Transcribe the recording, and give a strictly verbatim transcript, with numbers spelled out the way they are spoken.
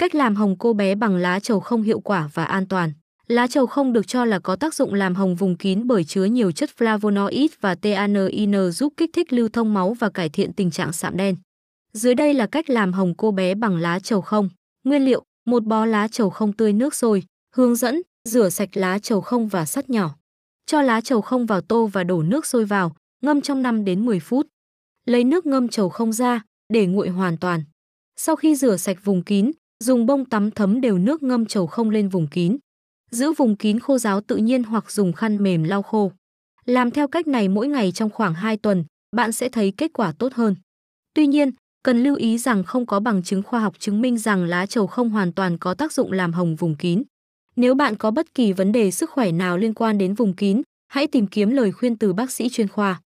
Cách làm hồng cô bé bằng lá trầu không hiệu quả và an toàn. Lá trầu không được cho là có tác dụng làm hồng vùng kín bởi chứa nhiều chất flavonoid và tê a en in giúp kích thích lưu thông máu và cải thiện tình trạng sạm đen. Dưới đây là cách làm hồng cô bé bằng lá trầu không. Nguyên liệu: một bó lá trầu không tươi nước sôi. Hướng dẫn: rửa sạch lá trầu không và sắt nhỏ. Cho lá trầu không vào tô và đổ nước sôi vào, ngâm trong năm đến mười phút. Lấy nước ngâm trầu không ra, để nguội hoàn toàn. Sau khi rửa sạch vùng kín, dùng bông tắm thấm đều nước ngâm trầu không lên vùng kín. Giữ vùng kín khô ráo tự nhiên hoặc dùng khăn mềm lau khô. Làm theo cách này mỗi ngày trong khoảng hai tuần, bạn sẽ thấy kết quả tốt hơn. Tuy nhiên, cần lưu ý rằng không có bằng chứng khoa học chứng minh rằng lá trầu không hoàn toàn có tác dụng làm hồng vùng kín. Nếu bạn có bất kỳ vấn đề sức khỏe nào liên quan đến vùng kín, hãy tìm kiếm lời khuyên từ bác sĩ chuyên khoa.